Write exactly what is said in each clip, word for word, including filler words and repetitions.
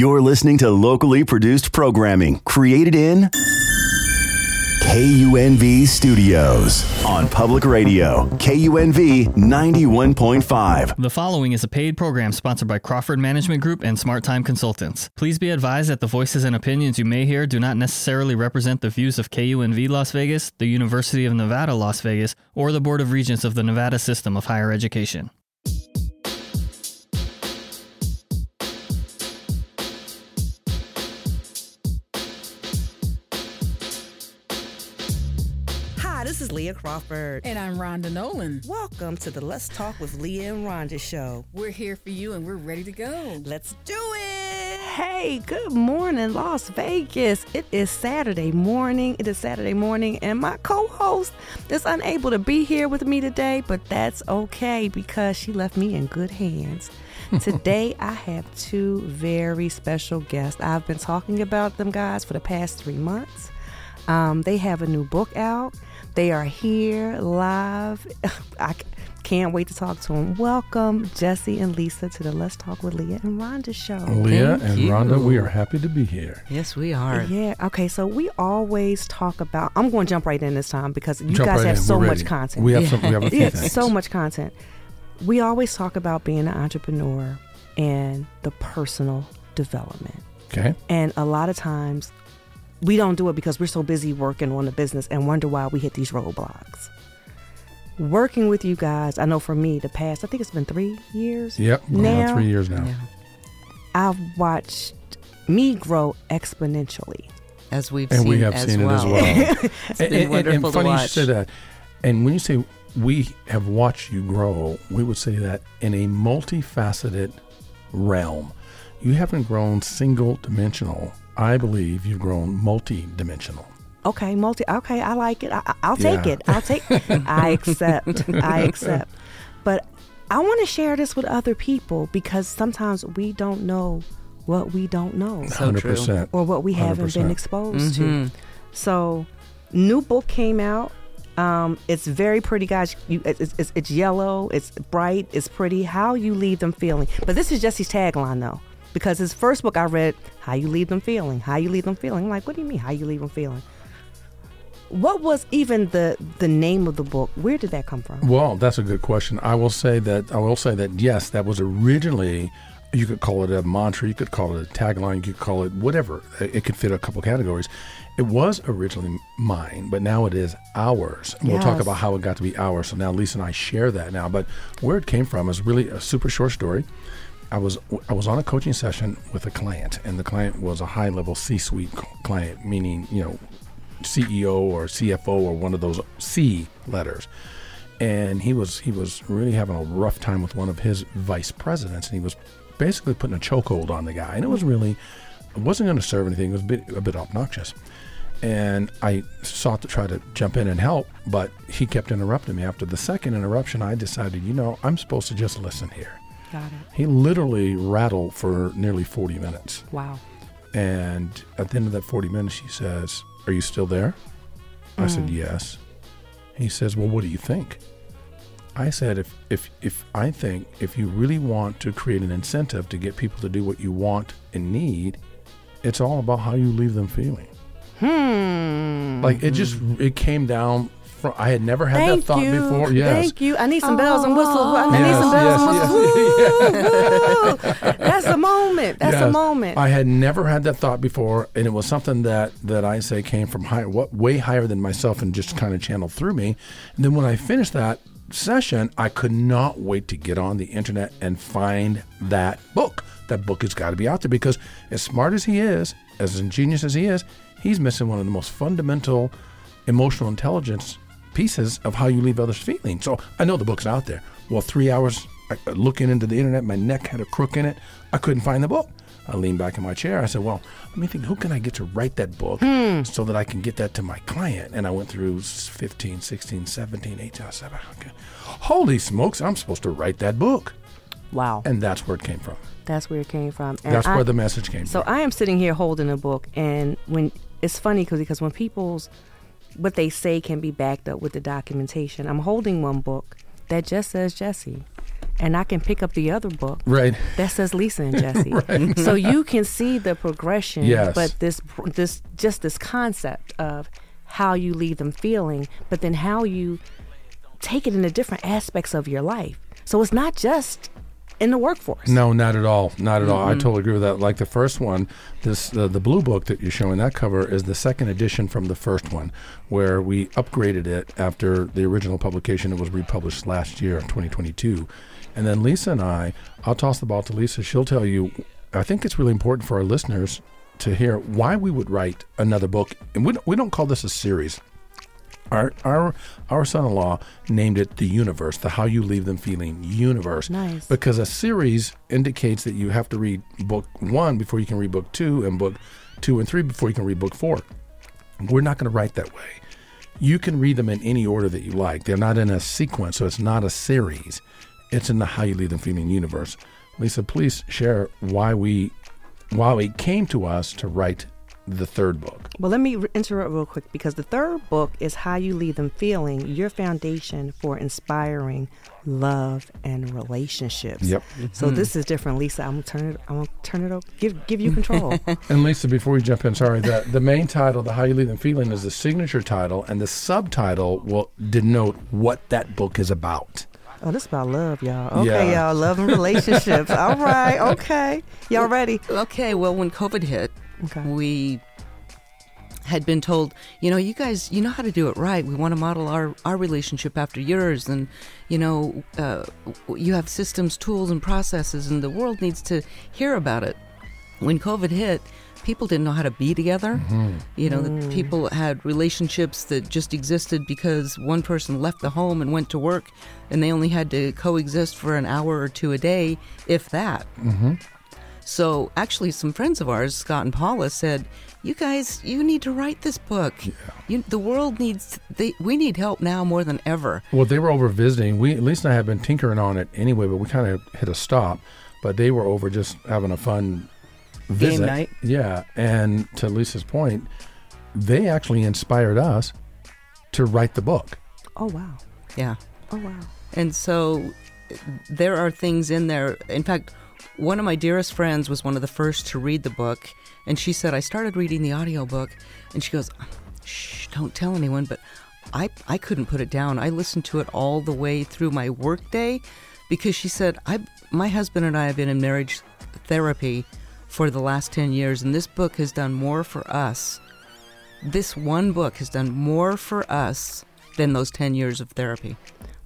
You're listening to locally produced programming created in K U N V Studios on public radio, K U N V ninety-one point five. The following is a paid program sponsored by Crawford Management Group and Smart Time Consultants. Please be advised that the voices and opinions you may hear do not necessarily represent the views of K U N V Las Vegas, the University of Nevada, Las Vegas, or the Board of Regents of the Nevada System of Higher Education. This is Leaha Crawford. And I'm Rhonda Nolen. Welcome to the Let's Talk with Leah and Rhonda show. We're here for you and we're ready to go. Let's do it. Hey, good morning, Las Vegas. It is Saturday morning. It is Saturday morning, and my co-host is unable to be here with me today, but that's okay because she left me in good hands. Today, I have two very special guests. I've been talking about them, guys, for the past three months. Um, they have a new book out. They are here live. I can't wait to talk to them. Welcome, Jesse and Lisa, to the Let's Talk with Leah and Rhonda show. Leah Thank and you. Rhonda, we are happy to be here. Yes, we are. Yeah. Okay, so we always talk about, I'm going to jump right in this time because you jump guys right have in. so We're much ready. content. We have, yeah. some, we have a few yeah, things. So much content. We always talk about being an entrepreneur and the personal development. Okay. And a lot of times, we don't do it because we're so busy working on the business and wonder why we hit these roadblocks. Working with you guys, I know for me, the past, I think it's been three years Yep, now, three years now. I've watched me grow exponentially. As we've and seen we have as seen well. it as well. It's been and, wonderful and, and funny to watch. You say that. And when you say we have watched you grow, we would say that in a multifaceted realm. You haven't grown single-dimensional. I believe you've grown multi-dimensional. Okay, multi. Okay, I like it. I, I'll take yeah. it. I'll take it. I accept. I accept. But I want to share this with other people because sometimes we don't know what we don't know. So one hundred percent. True. Or what we haven't one hundred percent. Been exposed mm-hmm. to. So, new book came out. Um, it's very pretty, guys. You, it's, it's, it's yellow. It's bright. It's pretty. How You Leave Them Feeling. But this is Jesse's tagline, though. Because his first book I read, How You Leave Them Feeling, How You Leave Them Feeling. I'm like, what do you mean, How You Leave Them Feeling? What was even the, the name of the book? Where did that come from? Well, that's a good question. I will say that, I will say that, yes, that was originally, you could call it a mantra, you could call it a tagline, you could call it whatever. It could fit a couple categories. It was originally mine, but now it is ours. Yes. We'll talk about how it got to be ours. So now Lisa and I share that now. But where it came from is really a super short story. I was I was on a coaching session with a client, and the client was a high-level C-suite client, meaning, you know, C E O or C F O or one of those C letters. And he was he was really having a rough time with one of his vice presidents, and he was basically putting a chokehold on the guy. And it was really, it wasn't going to serve anything. It was a bit, a bit obnoxious. And I sought to try to jump in and help, but he kept interrupting me. After the second interruption, I decided, you know, I'm supposed to just listen here. Got it. He literally rattled for nearly forty minutes. Wow. And at the end of that forty minutes, she says, are you still there? Mm. I said, yes. He says, well, what do you think? I said, if, if, if I think if you really want to create an incentive to get people to do what you want and need, it's all about how you leave them feeling. Hmm. Like it just, it came down. I had never had Thank that thought you. before. Yes. Thank you. I need some bells Aww. and whistles. I need yes, some bells yes, and whistles. Yes. Woo, woo. That's a moment. That's yes. a moment. I had never had that thought before, and it was something that, that I say came from higher, what way higher than myself, and just kind of channeled through me. And then when I finished that session, I could not wait to get on the internet and find that book. That book has got to be out there because, as smart as he is, as ingenious as he is, he's missing one of the most fundamental emotional intelligence pieces of how you leave others feeling. So I know the book's out there. Well, three hours I, looking into the internet, my neck had a crook in it. I couldn't find the book. I leaned back in my chair. I said, well, let me think, who can I get to write that book mm. so that I can get that to my client? And I went through fifteen, sixteen, seventeen, eighteen. I said, okay. Holy smokes, I'm supposed to write that book. Wow. And that's where it came from. That's where it came from. And that's I, where the message came so from. So I am sitting here holding a book, and when it's funny cause, because when people's what they say can be backed up with the documentation. I'm holding one book that just says Jesse. and I can pick up the other book right. that says Lisa and Jesse. Right. So you can see the progression, yes. but this this just this concept of how you leave them feeling, but then how you take it into different aspects of your life. So it's not just in the workforce. No, not at all. Not at mm-hmm. all. I totally agree with that. Like the first one, this uh, the blue book that you're showing, that cover is the second edition from the first one, where we upgraded it after the original publication. It was republished last year in twenty twenty-two. And then Lisa and I, I'll toss the ball to Lisa. She'll tell you, I think it's really important for our listeners to hear why we would write another book. And we don't, we don't call this a series. Our our our son-in-law named it the Universe, the How You Leave Them Feeling Universe. Nice. Because a series indicates that you have to read book one before you can read book two, and book two and three before you can read book four. We're not going to write that way. You can read them in any order that you like. They're not in a sequence, so it's not a series. It's in the How You Leave Them Feeling Universe. Lisa, please share why we why it came to us to write the third book. Well, let me re- interrupt real quick, because the third book is How You Leave Them Feeling, Your Foundation for Inspiring Love and Relationships. Yep. Mm-hmm. So this is different. Lisa, I'm gonna turn it I'm gonna turn it over. Give give you control. And Lisa, before we jump in, sorry, the, the main title, the How You Leave Them Feeling, is the signature title, and the subtitle will denote what that book is about. Oh, this is about love, y'all. Okay, yeah. Y'all, love and relationships. All right, okay. Y'all ready? Okay, well, when COVID hit, okay. we had been told, you know, you guys, you know how to do it right. We want to model our, our relationship after yours. And, you know, uh, you have systems, tools, and processes, and the world needs to hear about it. When COVID hit, people didn't know how to be together. Mm-hmm. You know, mm. people had relationships that just existed because one person left the home and went to work, and they only had to coexist for an hour or two a day, if that. Mm-hmm. So actually some friends of ours, Scott and Paula, said, you guys, you need to write this book. Yeah. You, the world needs, they, we need help now more than ever. Well, they were over visiting. We, Lisa and I have been tinkering on it anyway, but we kind of hit a stop. But they were over just having a fun visit. Game night. Yeah. And to Lisa's point, they actually inspired us to write the book. Oh, wow. Yeah. Oh, wow. And so there are things in there. In fact, one of my dearest friends was one of the first to read the book, and she said, I started reading the audiobook, and she goes, shh, don't tell anyone, but I, I couldn't put it down. I listened to it all the way through my work day, because she said, I, my husband and I have been in marriage therapy for the last ten years, and this book has done more for us. This one book has done more for us than those ten years of therapy.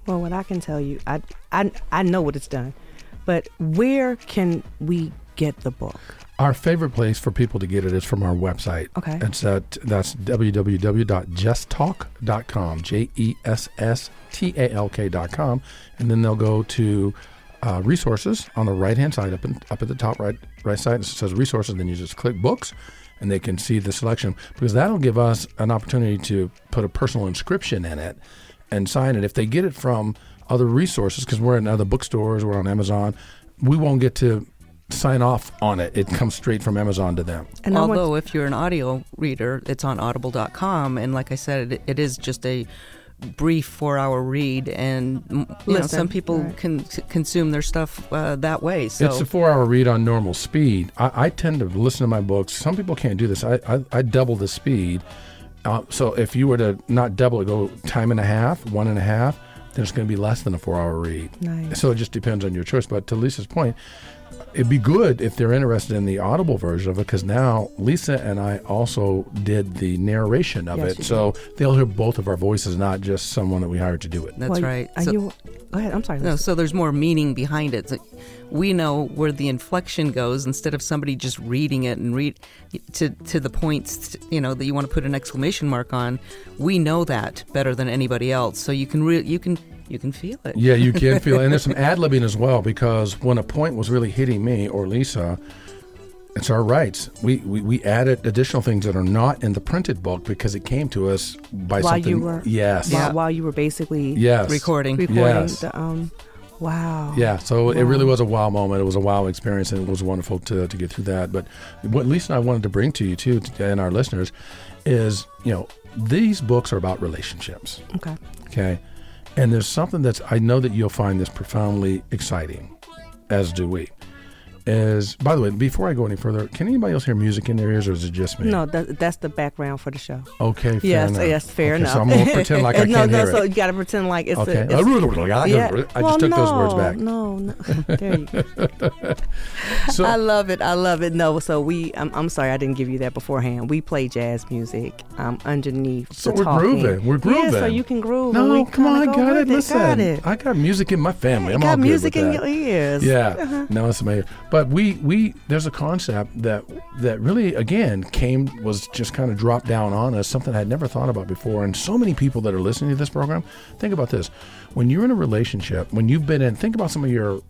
Well, what I can tell you, I, I, I know what it's done. But where can we get the book? Our favorite place for people to get it is from our website. Okay. It's at, that's w w w dot jess talk dot com, J E S S T A L K dot com. And then they'll go to uh, resources on the right-hand side, up, in, up at the top right right side. It says resources, and then you just click books, and they can see the selection. Because that'll give us an opportunity to put a personal inscription in it and sign it. If they get it from other resources, because we're in other bookstores, we're on Amazon, we won't get to sign off on it. It comes straight from Amazon to them. And although want- if you're an audio reader, it's on audible dot com, and like I said, it, it is just a brief four-hour read, and you Listen, know, some people right. can c- consume their stuff uh, that way. So it's a four-hour read on normal speed. I, I tend to listen to my books. Some people can't do this. I, I, I double the speed. Uh, so if you were to not double it, go time and a half, one and a half, then it's going to be less than a four-hour read. Nice. So it just depends on your choice. But to Lisa's point, it'd be good if they're interested in the Audible version of it, because now Lisa and I also did the narration of yes, it. So did. They'll hear both of our voices, not just someone that we hired to do it. That's well, right. So, you, go ahead. I'm sorry. No, so there's more meaning behind it. So we know where the inflection goes instead of somebody just reading it and read to to the points, you know, that you want to put an exclamation mark on. We know that better than anybody else. So you can re- you can. You can feel it. Yeah, you can feel it. And there's some ad-libbing as well, because when a point was really hitting me or Lisa, it's our rights. We, we we added additional things that are not in the printed book because it came to us by while something. While you were. Yes. Yeah. While, while you were basically. Yes. Recording. Recording. Yes. The, um, wow. Yeah, so wow. It really was a wow moment. It was a wow experience, and it was wonderful to, to get through that. But what Lisa and I wanted to bring to you, too, and our listeners, is, you know, these books are about relationships. Okay. Okay. And there's something that's, I know that you'll find this profoundly exciting, as do we. As, by the way, before I go any further, can anybody else hear music in their ears, or is it just me? No, that, that's the background for the show. Okay, fair yes, enough. Yes, fair okay, enough. So I'm going to pretend like I no, can't no, hear so it. No, so you got to pretend like it's... Okay. A, it's yeah. I just took no, those words back. No, no, there you go. So, I love it, I love it. No, so we, I'm, I'm sorry I didn't give you that beforehand. We play jazz music um, underneath so the talking. So we're grooving, we're grooving. Yeah, so you can groove. No, come on, I got go it, listen. Got it. I got music in my family, I'm all good with that. Got music in your ears. Yeah, now it's amazing. But we, we there's a concept that that really, again, came, was just kind of dropped down on us, something I had never thought about before. And so many people that are listening to this program, think about this. When you're in a relationship, when you've been in, think about some of your,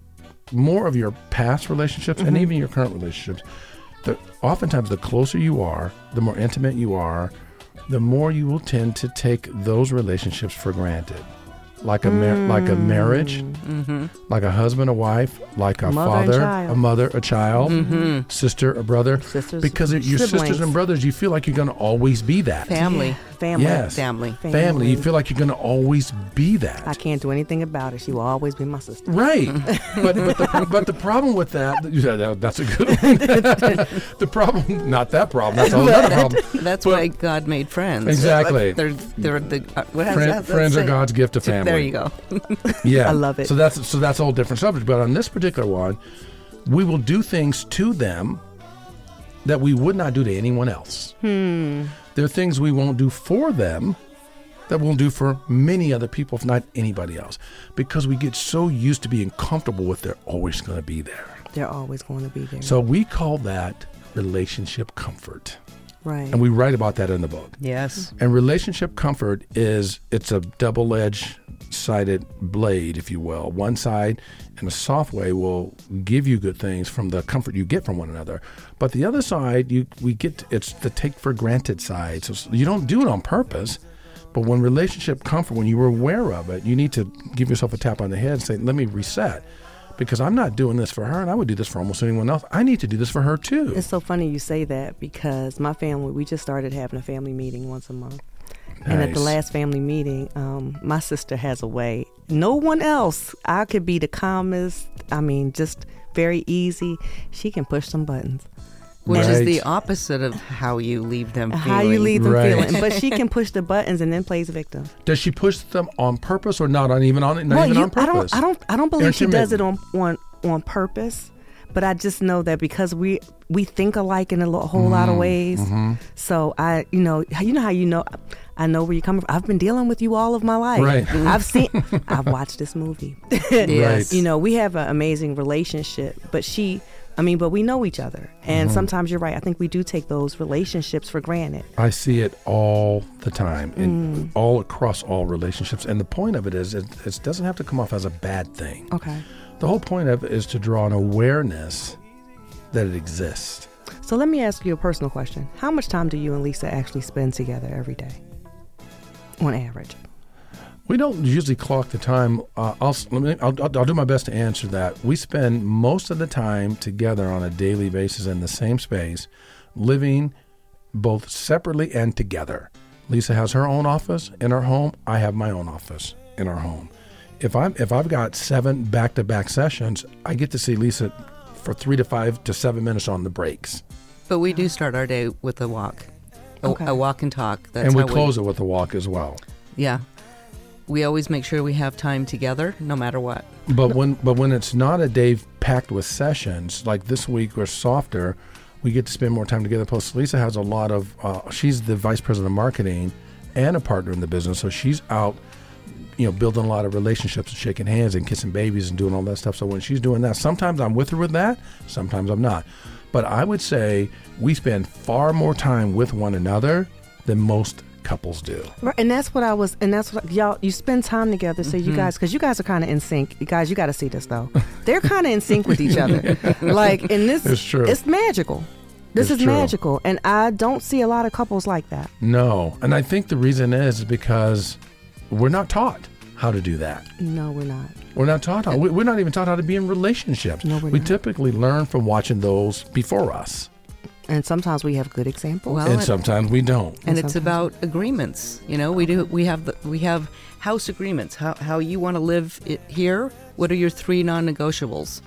more of your past relationships mm-hmm. and even your current relationships. The, oftentimes, the closer you are, the more intimate you are, the more you will tend to take those relationships for granted. Like a mar- mm. like a marriage, mm-hmm. like a husband, a wife, like a mother father, a mother, a child, mm-hmm. sister, a brother. Sisters, because your sisters and brothers, you feel like you're going to always be that. Family. Yeah. Family. Yes. Family. Family. Family. You feel like you're going to always be that. I can't do anything about it. She will always be my sister. Right. but, but, the, but the problem with that, that's a good one. The problem, not that problem. That's another problem. That's but, why God made friends. Exactly. They're, they're the, what has Friend, that, friends are God's gift to family. There you go. Yeah. I love it. So that's so that's a whole different subject. But on this particular one, we will do things to them that we would not do to anyone else. Hmm. There are things we won't do for them that we'll do for many other people, if not anybody else, because we get so used to being comfortable with they're always going to be there. They're always going to be there. So we call that relationship comfort. Right. And we write about that in the book. Yes. And relationship comfort is, it's a double-edged sided blade, if you will. One side, in a soft way, will give you good things from the comfort you get from one another. But the other side, you we get it's the take for granted side. So you don't do it on purpose. But when relationship comfort, when you're aware of it, you need to give yourself a tap on the head and say, let me reset. Because I'm not doing this for her, and I would do this for almost anyone else. I need to do this for her, too. It's so funny you say that, because my family, we just started having a family meeting once a month. Nice. And at the last family meeting, um, my sister has a way. No one else. I could be the calmest. I mean, just very easy. She can push some buttons. Which right. is the opposite of how you leave them feeling. How you leave them right. feeling. But she can push the buttons and then plays victim. Does she push them on purpose or not on even on not well, even you, on purpose? I don't I don't I don't believe she does it on, on on purpose, but I just know that because we we think alike in a lo- whole mm-hmm. lot of ways. Mm-hmm. So I you know you know how you know I know where you're coming from. I've been dealing with you all of my life. Right. I've seen I've watched this movie. Yes. Right. You know, we have an amazing relationship, but she I mean, but we know each other. And mm-hmm. sometimes you're right. I think we do take those relationships for granted. I see it all the time, and mm. all across all relationships. And the point of it is it, it doesn't have to come off as a bad thing. Okay. The whole point of it is to draw an awareness that it exists. So let me ask you a personal question. How much time do you and Lisa actually spend together every day on average? We don't usually clock the time. Uh, I'll, let me, I'll, I'll do my best to answer that. We spend most of the time together on a daily basis in the same space, living both separately and together. Lisa has her own office in our home. I have my own office in our home. If I'm if I've got seven back-to-back sessions, I get to see Lisa for three to five to seven minutes on the breaks. But we do start our day with a walk, a, okay. a walk and talk. That's and we how close we... it with a walk as well. Yeah. We always make sure we have time together, no matter what. But when but when it's not a day packed with sessions, like this week we're softer, we get to spend more time together. Plus, Lisa has a lot of, uh, she's the vice president of marketing and a partner in the business, so she's out, you know, building a lot of relationships and shaking hands and kissing babies and doing all that stuff. So when she's doing that, sometimes I'm with her with that, sometimes I'm not. But I would say we spend far more time with one another than most couples do. Right, and that's what I was, and that's what y'all, you spend time together, so mm-hmm. you guys, because you guys are kind of in sync. You guys, you got to see this though. They're kind of in sync with each other. Like, and this, it's, true. it's magical. This it's is true. magical. And I don't see a lot of couples like that. No. And I think the reason is because we're not taught how to do that. No, we're not. We're not taught how, we're not even taught how to be in relationships. No, we're we not. We typically learn from watching those before us. And sometimes we have good examples. Well, and, and sometimes we don't. And, and it's about agreements. You know, we do. We have the, we have house agreements. How how you want to live it here? What are your three non-negotiables?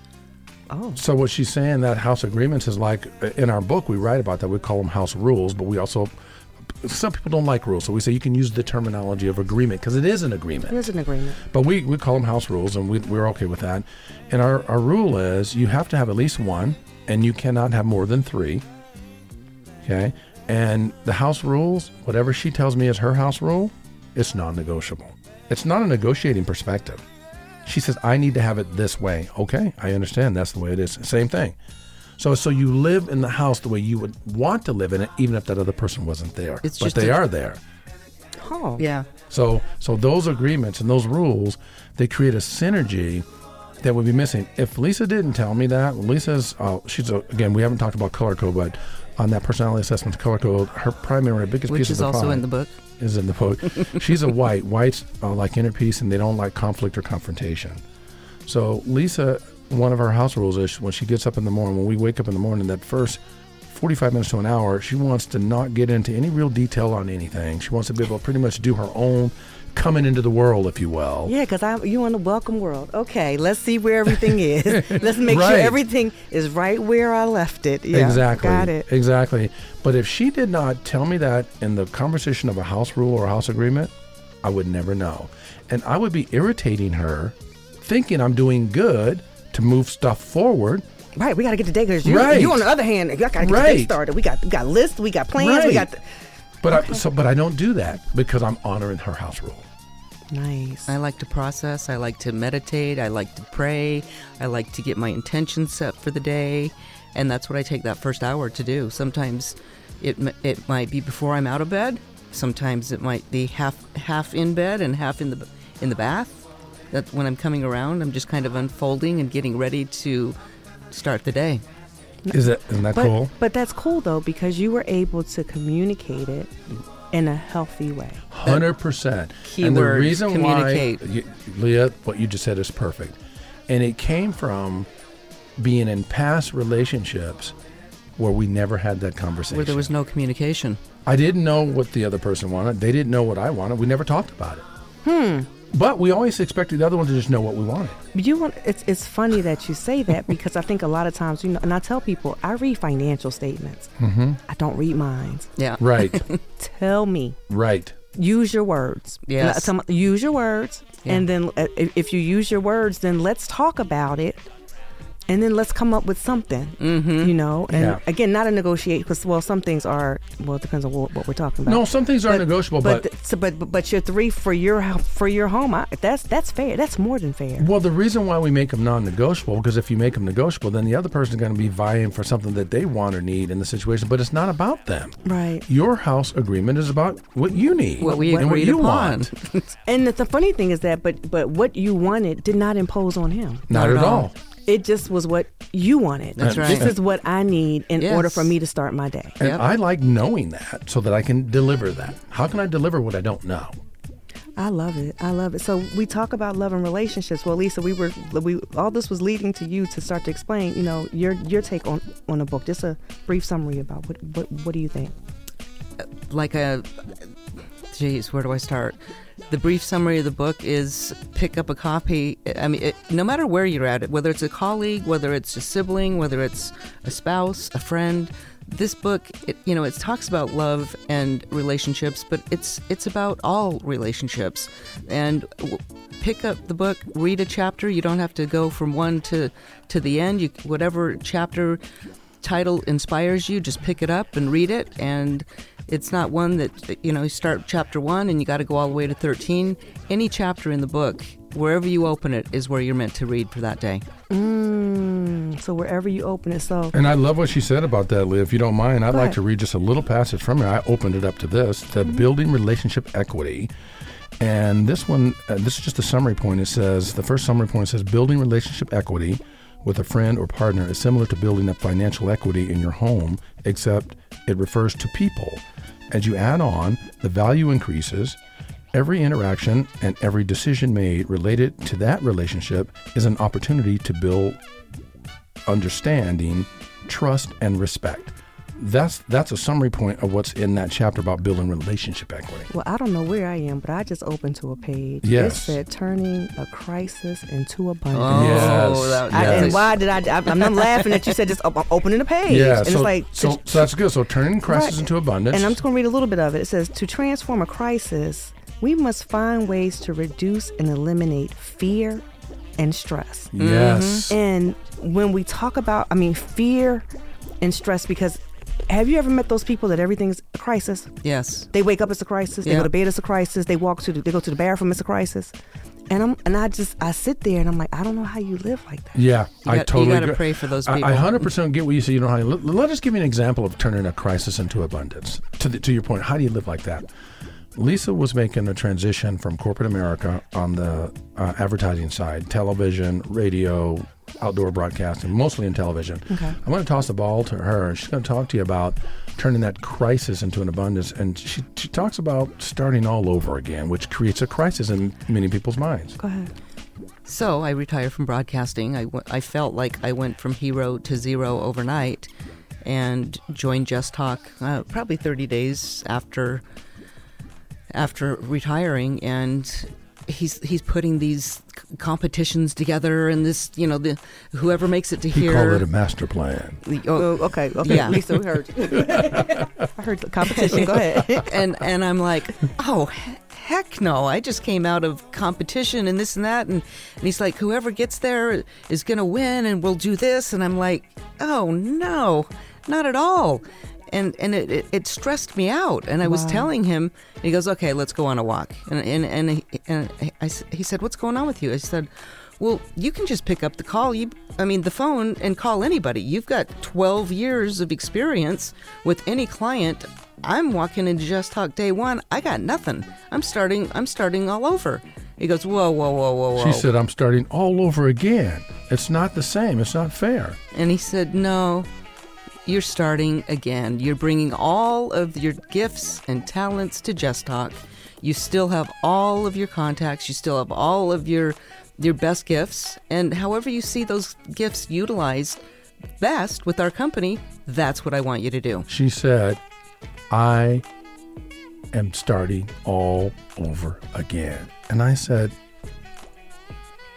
Oh. So what she's saying, that house agreements is like, in our book, we write about that. We call them house rules, but we also, some people don't like rules. So we say you can use the terminology of agreement because it is an agreement. It is an agreement. But we, we call them house rules, and we, we're okay with that. And our, our rule is you have to have at least one, and you cannot have more than three. Okay, and the house rules, whatever she tells me is her house rule, it's non-negotiable. It's not a negotiating perspective. She says, I need to have it this way. Okay, I understand. That's the way it is. Same thing. So so you live in the house the way you would want to live in it, even if that other person wasn't there. It's but just they a, are there. Oh. Yeah. So so those agreements and those rules, they create a synergy that would be missing. If Lisa didn't tell me that, Lisa's, uh, she's a, again, we haven't talked about color code, but on that personality assessment color code, her primary, biggest Which piece of the pie. Which is also in the book. Is in the book. She's a white. Whites uh, like inner peace, and they don't like conflict or confrontation. So Lisa, one of her house rules is when she gets up in the morning, when we wake up in the morning, that first forty-five minutes to an hour, she wants to not get into any real detail on anything. She wants to be able to pretty much do her own coming into the world, if you will. Yeah, because I'm you in the welcome world. Okay, let's see where everything is. Let's make right. sure everything is right where I left it. Yeah, exactly. Got it. Exactly. But if she did not tell me that in the conversation of a house rule or a house agreement, I would never know. And I would be irritating her, thinking I'm doing good to move stuff forward. Right, we got to get the day because you, right. you on the other hand, I got to get right. the day started. We got we got lists, we got plans, right. we got. Th- but okay. I, so but I don't do that because I'm honoring her house rule. Nice. I like to process. I like to meditate. I like to pray. I like to get my intentions set for the day, and that's what I take that first hour to do. Sometimes it it might be before I'm out of bed. Sometimes it might be half half in bed and half in the in the bath. That when I'm coming around, I'm just kind of unfolding and getting ready to start the day. Is that, isn't that but, cool? But that's cool though, because you were able to communicate it in a healthy way. one hundred percent. Keyword, and the reason communicate. Why, you, Leah, what you just said is perfect. And it came from being in past relationships where we never had that conversation. Where there was no communication. I didn't know what the other person wanted. They didn't know what I wanted. We never talked about it. Hmm. But we always expected the other one to just know what we wanted. You want, it's it's funny that you say that because I think a lot of times, you know, and I tell people, I read financial statements. Mm-hmm. I don't read minds. Yeah. Right. Tell me. Right. Use your words. Yes. Some, use your words. Yeah. And then uh, if you use your words, then let's talk about it. And then let's come up with something, mm-hmm. you know. And yeah. again, not a negotiate because, well, some things are, well, it depends on what we're talking about. No, some things but, are negotiable, but but, so, but but your three for your for your home, I, that's that's fair. That's more than fair. Well, the reason why we make them non-negotiable because if you make them negotiable, then the other person is going to be vying for something that they want or need in the situation, but it's not about them. Right. Your house agreement is about what you need, what we and what you upon. Want. And the, the funny thing is that, but but what you wanted did not impose on him. Not, not at all. all. It just was what you wanted. That's right. This is what I need in yes. order for me to start my day. And yep. I like knowing that so that I can deliver that. How can I deliver what I don't know? I love it. I love it. So we talk about love and relationships. Well, Lisa, we were we all this was leading to you to start to explain, you know, your your take on, on the book. Just a brief summary about what what, what do you think? Like a, geez, where do I start? The brief summary of the book is pick up a copy. I mean, it, no matter where you're at, whether it's a colleague, whether it's a sibling, whether it's a spouse, a friend, this book, it, you know, it talks about love and relationships, but it's it's about all relationships. And w- pick up the book, read a chapter. You don't have to go from one to, to the end. You, whatever chapter title inspires you, just pick it up and read it. And it's not one that, you know, you start chapter one and you got to go all the way to thirteen. Any chapter in the book, wherever you open it, is where you're meant to read for that day. Mm, so wherever you open it, so. And I love what she said about that, Leah. If you don't mind, I'd go like ahead. to read just a little passage from it. I opened it up to this, the mm-hmm. building relationship equity. And this one, uh, this is just a summary point. It says, the first summary point says, building relationship equity with a friend or partner is similar to building up financial equity in your home, except it refers to people. As you add on, the value increases. Every interaction and every decision made related to that relationship is an opportunity to build understanding, trust, and respect. that's that's a summary point of what's in that chapter about building relationship equity. Well, I don't know where I am, but I just opened to a page. Yes. It said turning a crisis into abundance. Oh, yes. That, I, yes. And why did I, I I'm not laughing at you said just opening a page. Yeah, and so, it's like, so, it's, so that's good. So turning crisis right. into abundance. And I'm just going to read a little bit of it. It says, to transform a crisis, we must find ways to reduce and eliminate fear and stress. Yes. Mm-hmm. And when we talk about, I mean, fear and stress, because have you ever met those people that everything's a crisis? Yes. They wake up, it's a crisis. They yep. go to bed, it's a crisis. They walk to, the, they go to the bathroom, it's a crisis. And I'm, and I just, I sit there and I'm like, I don't know how you live like that. Yeah, you I got, totally. You got to pray for those people. I, I one hundred percent get what you say. You know how you live. Let us give you an example of turning a crisis into abundance. To the, to your point, how do you live like that? Lisa was making the transition from corporate America on the uh, advertising side, television, radio, outdoor broadcasting, mostly in television. Okay. I'm going to toss the ball to her. She's going to talk to you about turning that crisis into an abundance. And she, she talks about starting all over again, which creates a crisis in many people's minds. Go ahead. So I retired from broadcasting. I, w- I felt like I went from hero to zero overnight and joined Just Talk uh, probably thirty days after... after retiring, and he's he's putting these competitions together, and this, you know, the whoever makes it to he here. He called it a master plan. The, oh, oh, okay, okay, yeah. Lisa, we heard. I heard the competition. Go ahead. And and I'm like, oh, heck no! I just came out of competition and this and that, and, and he's like, whoever gets there is gonna win, and we'll do this. And I'm like, oh no, not at all. And and it, it, it stressed me out. And I wow. was telling him, and he goes, okay, let's go on a walk. And and, and, he, and I, I, he said, what's going on with you? I said, well, you can just pick up the call. You, I mean, the phone and call anybody. You've got twelve years of experience with any client. I'm walking into Just Talk day one. I got nothing. I'm starting. I'm starting all over. He goes, whoa, whoa, whoa, whoa, whoa. She said, I'm starting all over again. It's not the same. It's not fair. And he said, no. You're starting again. You're bringing all of your gifts and talents to Just Talk. You still have all of your contacts. You still have all of your your best gifts. And however you see those gifts utilized best with our company, that's what I want you to do. She said, I am starting all over again. And I said,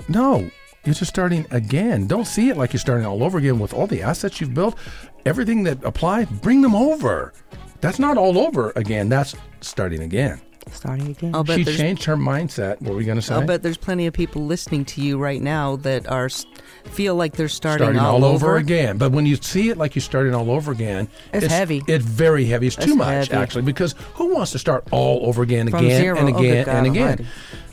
no, you're just starting again. Don't see it like you're starting all over again with all the assets you've built. Everything that applies, bring them over. That's not all over again. That's starting again. Starting again. She changed her mindset. What were we going to say? I'll bet there's plenty of people listening to you right now that are feel like they're starting, starting all, all over. over again. But when you see it like you're starting all over again, it's, it's heavy. It's very heavy. It's, it's too much, heavy. actually, because who wants to start all over again, From again, zero. and again, oh, God, and again? Almighty.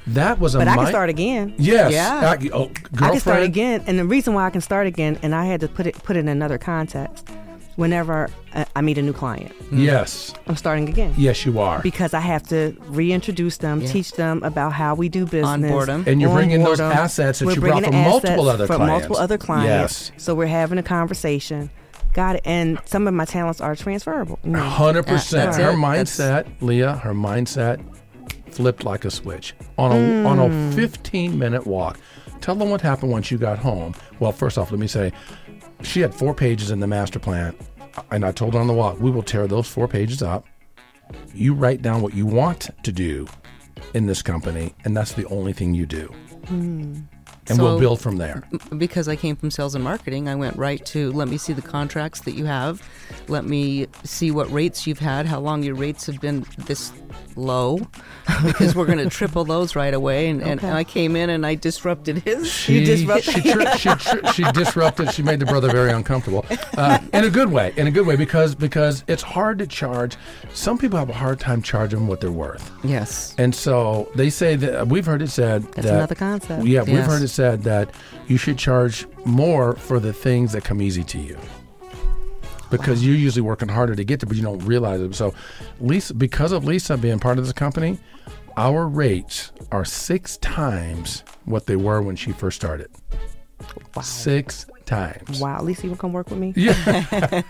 That was a. But I can mi- start again. Yes. Yeah. I, oh, girlfriend. I can start again, and the reason why I can start again, and I had to put it put it in another context. Whenever I meet a new client, yes, I'm starting again. Yes, you are, because I have to reintroduce them, yeah. teach them about how we do business, onboard them, and you're bringing those them. assets that we're you brought from multiple other from clients. multiple other clients. Yes, so we're having a conversation. Got it. And some of my talents are transferable. Hundred percent. Her mindset, that's... Leah. Her mindset. Flipped like a switch on a mm. on a fifteen minute walk. Tell them what happened once you got home. Well, first off, let me say, she had four pages in the master plan, and I told her on the walk, we will tear those four pages up. You write down what you want to do in this company, and that's the only thing you do. Mm. And so, we'll build from there. Because I came from sales and marketing, I went right to, let me see the contracts that you have. Let me see what rates you've had, how long your rates have been this low, because we're going to triple those right away. And, okay. and I came in and I disrupted his. She, you disrupted she, tri- she, tri- she disrupted. She made the brother very uncomfortable. Uh, in a good way. In a good way, because because it's hard to charge. Some people have a hard time charging what they're worth. Yes. And so they say that, we've heard it said That's that, another concept. Yeah, yes. We've heard it said that you should charge more for the things that come easy to you. Because wow. you're usually working harder to get there, but you don't realize it. So Lisa, because of Lisa being part of this company, our rates are six times what they were when she first started. Wow. Six times. Wow. Lisa, you will come work with me? Yeah.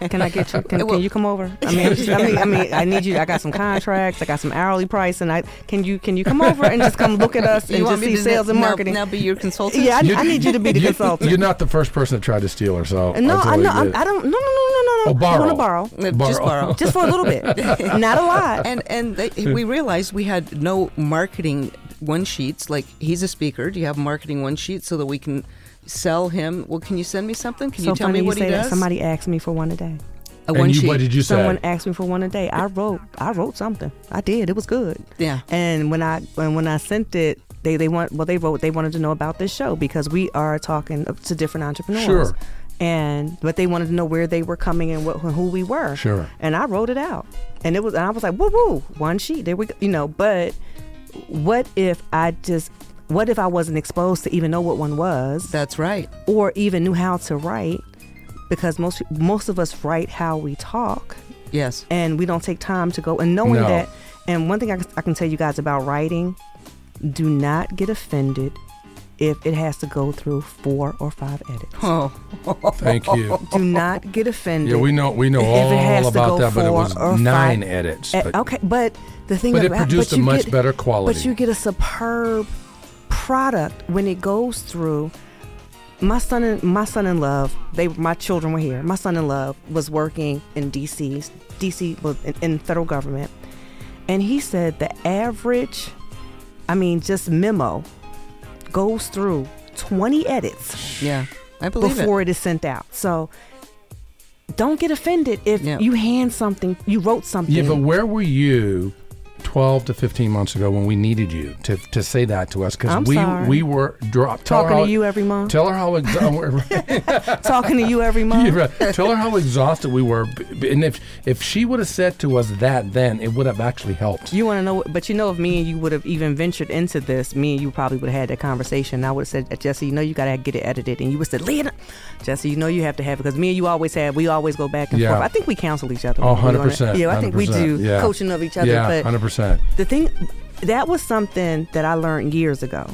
Can I get you? Can, can you come over? I mean, just, I mean, I mean, I need you. I got some contracts. I got some hourly price, and I can you can you come over and just come look at us and just see sales and marketing? Now, now be your consultant. Yeah, I, you, I need you to be the you, consultant. You're not the first person to try to steal her, so. No, I know. I, I don't. No, no, no, no, no. Oh, borrow. I want to borrow. No, borrow. Just borrow. Just for a little bit. Not a lot. And and they, we realized we had no marketing one sheets. Like, he's a speaker. Do you have marketing one sheet so that we can sell him? Well, can you send me something? Can so you tell me what you say he does? That somebody asked me for one a day. A and one you, sheet. What did you Someone say? Someone asked me for one a day. I wrote. I wrote something. I did. It was good. Yeah. And when I and when I sent it, they they want well they wrote they wanted to know about this show because we are talking to different entrepreneurs. Sure. And but they wanted to know where they were coming and what who we were. Sure. And I wrote it out, and it was and I was like woo woo one sheet. There we go. You know, but what if I just. What if I wasn't exposed to even know what one was? That's right. Or even knew how to write, because most most of us write how we talk. Yes. And we don't take time to go and knowing no. that. And one thing I, I can tell you guys about writing, do not get offended if it has to go through four or five edits. Oh, thank you. Do not get offended. Yeah, we know we know all about that, but it was nine five. edits. But, okay, but the thing but about it produced but a much get, better quality. But you get a superb product when it goes through. My son and my son in love, they my children were here. My son in love was working in D C. D C was in, in federal government, and he said the average, I mean, just memo goes through twenty edits. Yeah, I believe before it. it is sent out. So don't get offended if yeah. you hand something, you wrote something. Yeah, but where were you twelve to fifteen months ago when we needed you to to say that to us? Because we, we were dropped. Talking how, to you every month. Tell her how exhausted. Talking to you every month. Yeah, right. Tell her how exhausted we were. And if if she would have said to us that then, it would have actually helped. You want to know, but you know, if me and you would have even ventured into this, me and you probably would have had that conversation. And I would have said, Jesse, you know you got to get it edited. And you would have said, Leaha, Jesse, you know you have to have it. Because me and you always have, we always go back and yeah. forth. I think we counsel each other. Oh, one hundred percent. Yeah, I think we do yeah. coaching of each other. Yeah, but one hundred percent. The thing, that was something that I learned years ago,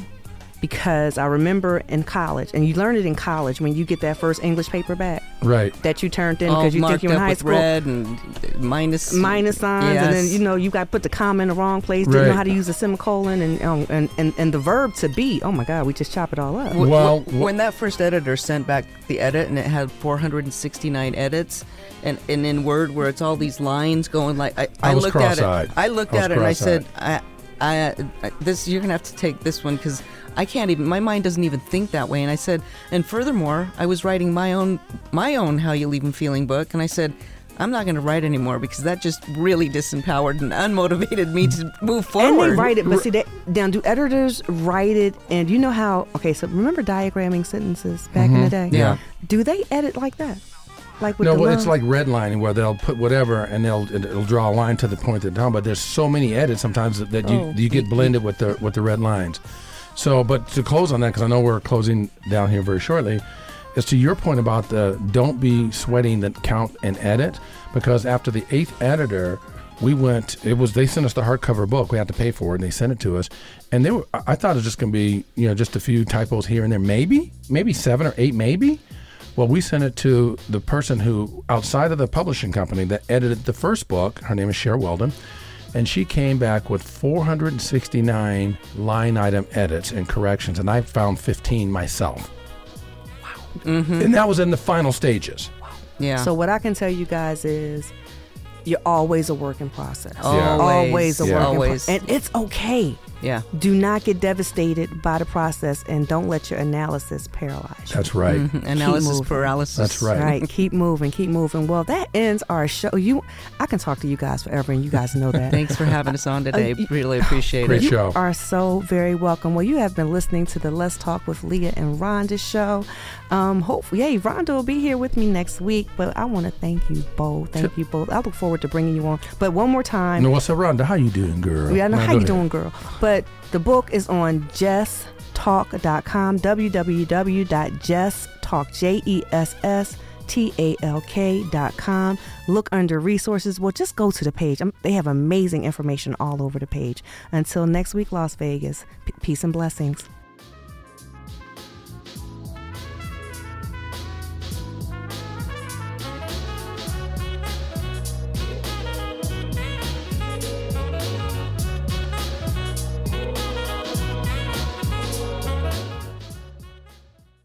because I remember in college, and you learn it in college when you get that first English paper back. Right. That you turned in because you think you're in high school. Red and minus. Minus signs. Yes. And then, you know, you got to put the comma in the wrong place. Didn't right. know how to use the semicolon and, um, and, and, and the verb to be. Oh, my God. We just chop it all up. Well, well, when that first editor sent back the edit and it had four hundred sixty-nine edits, and, and in Word where it's all these lines going like, I, I, I looked at it. I looked I at it and I said, I, I, I this you're going to have to take this one because I can't even, my mind doesn't even think that way. And I said, and furthermore, I was writing my own, my own How You Leave Them Feeling book. And I said, I'm not going to write anymore because that just really disempowered and unmotivated me to move forward. And they write it, but see, they, down do editors write it, and you know how, okay, so remember diagramming sentences back mm-hmm. in the day? Yeah. Do they edit like that? Like with no, the well, it's like redlining where they'll put whatever and they'll it'll draw a line to the point they're done. But there's so many edits sometimes that, that oh. you you get blended with the with the red lines. So, but to close on that, because I know we're closing down here very shortly, is to your point about the don't be sweating the count and edit, because after the eighth editor, we went, it was, they sent us the hardcover book, we had to pay for it, and they sent it to us, and they were, I thought it was just going to be, you know, just a few typos here and there, maybe, maybe seven or eight, maybe. Well, we sent it to the person who, outside of the publishing company that edited the first book, her name is Cher Weldon, and she came back with four hundred sixty-nine line item edits and corrections, and I found fifteen myself. Wow. Mm-hmm. And that was in the final stages. Wow. Yeah. So what I can tell you guys is you're always a work in process. Yeah. Always. Always a yeah. work always. in process. And it's okay. Yeah. Do not get devastated by the process, and don't let your analysis paralyze you. That's right. Mm-hmm. Analysis paralysis. That's right. Right. Keep moving. Keep moving. Well, that ends our show. You, I can talk to you guys forever, and you guys know that. Thanks for having us on today. Uh, really appreciate great it. Great show. You are so very welcome. Well, you have been listening to the Let's Talk with Leaha and Rhonda show. Um, hopefully, yay, Rhonda will be here with me next week. But I want to thank you both. Thank sure. you both. I look forward to bringing you on. But one more time. No, what's up, Rhonda? How you doing, girl? Yeah, I know. Now, how you ahead. doing, girl? But the book is on Jess Talk dot com, w w w dot jess talk, J E S S T A L K dot com. Look under resources. Well, just go to the page. I'm, they have amazing information all over the page. Until next week, Las Vegas, p- peace and blessings.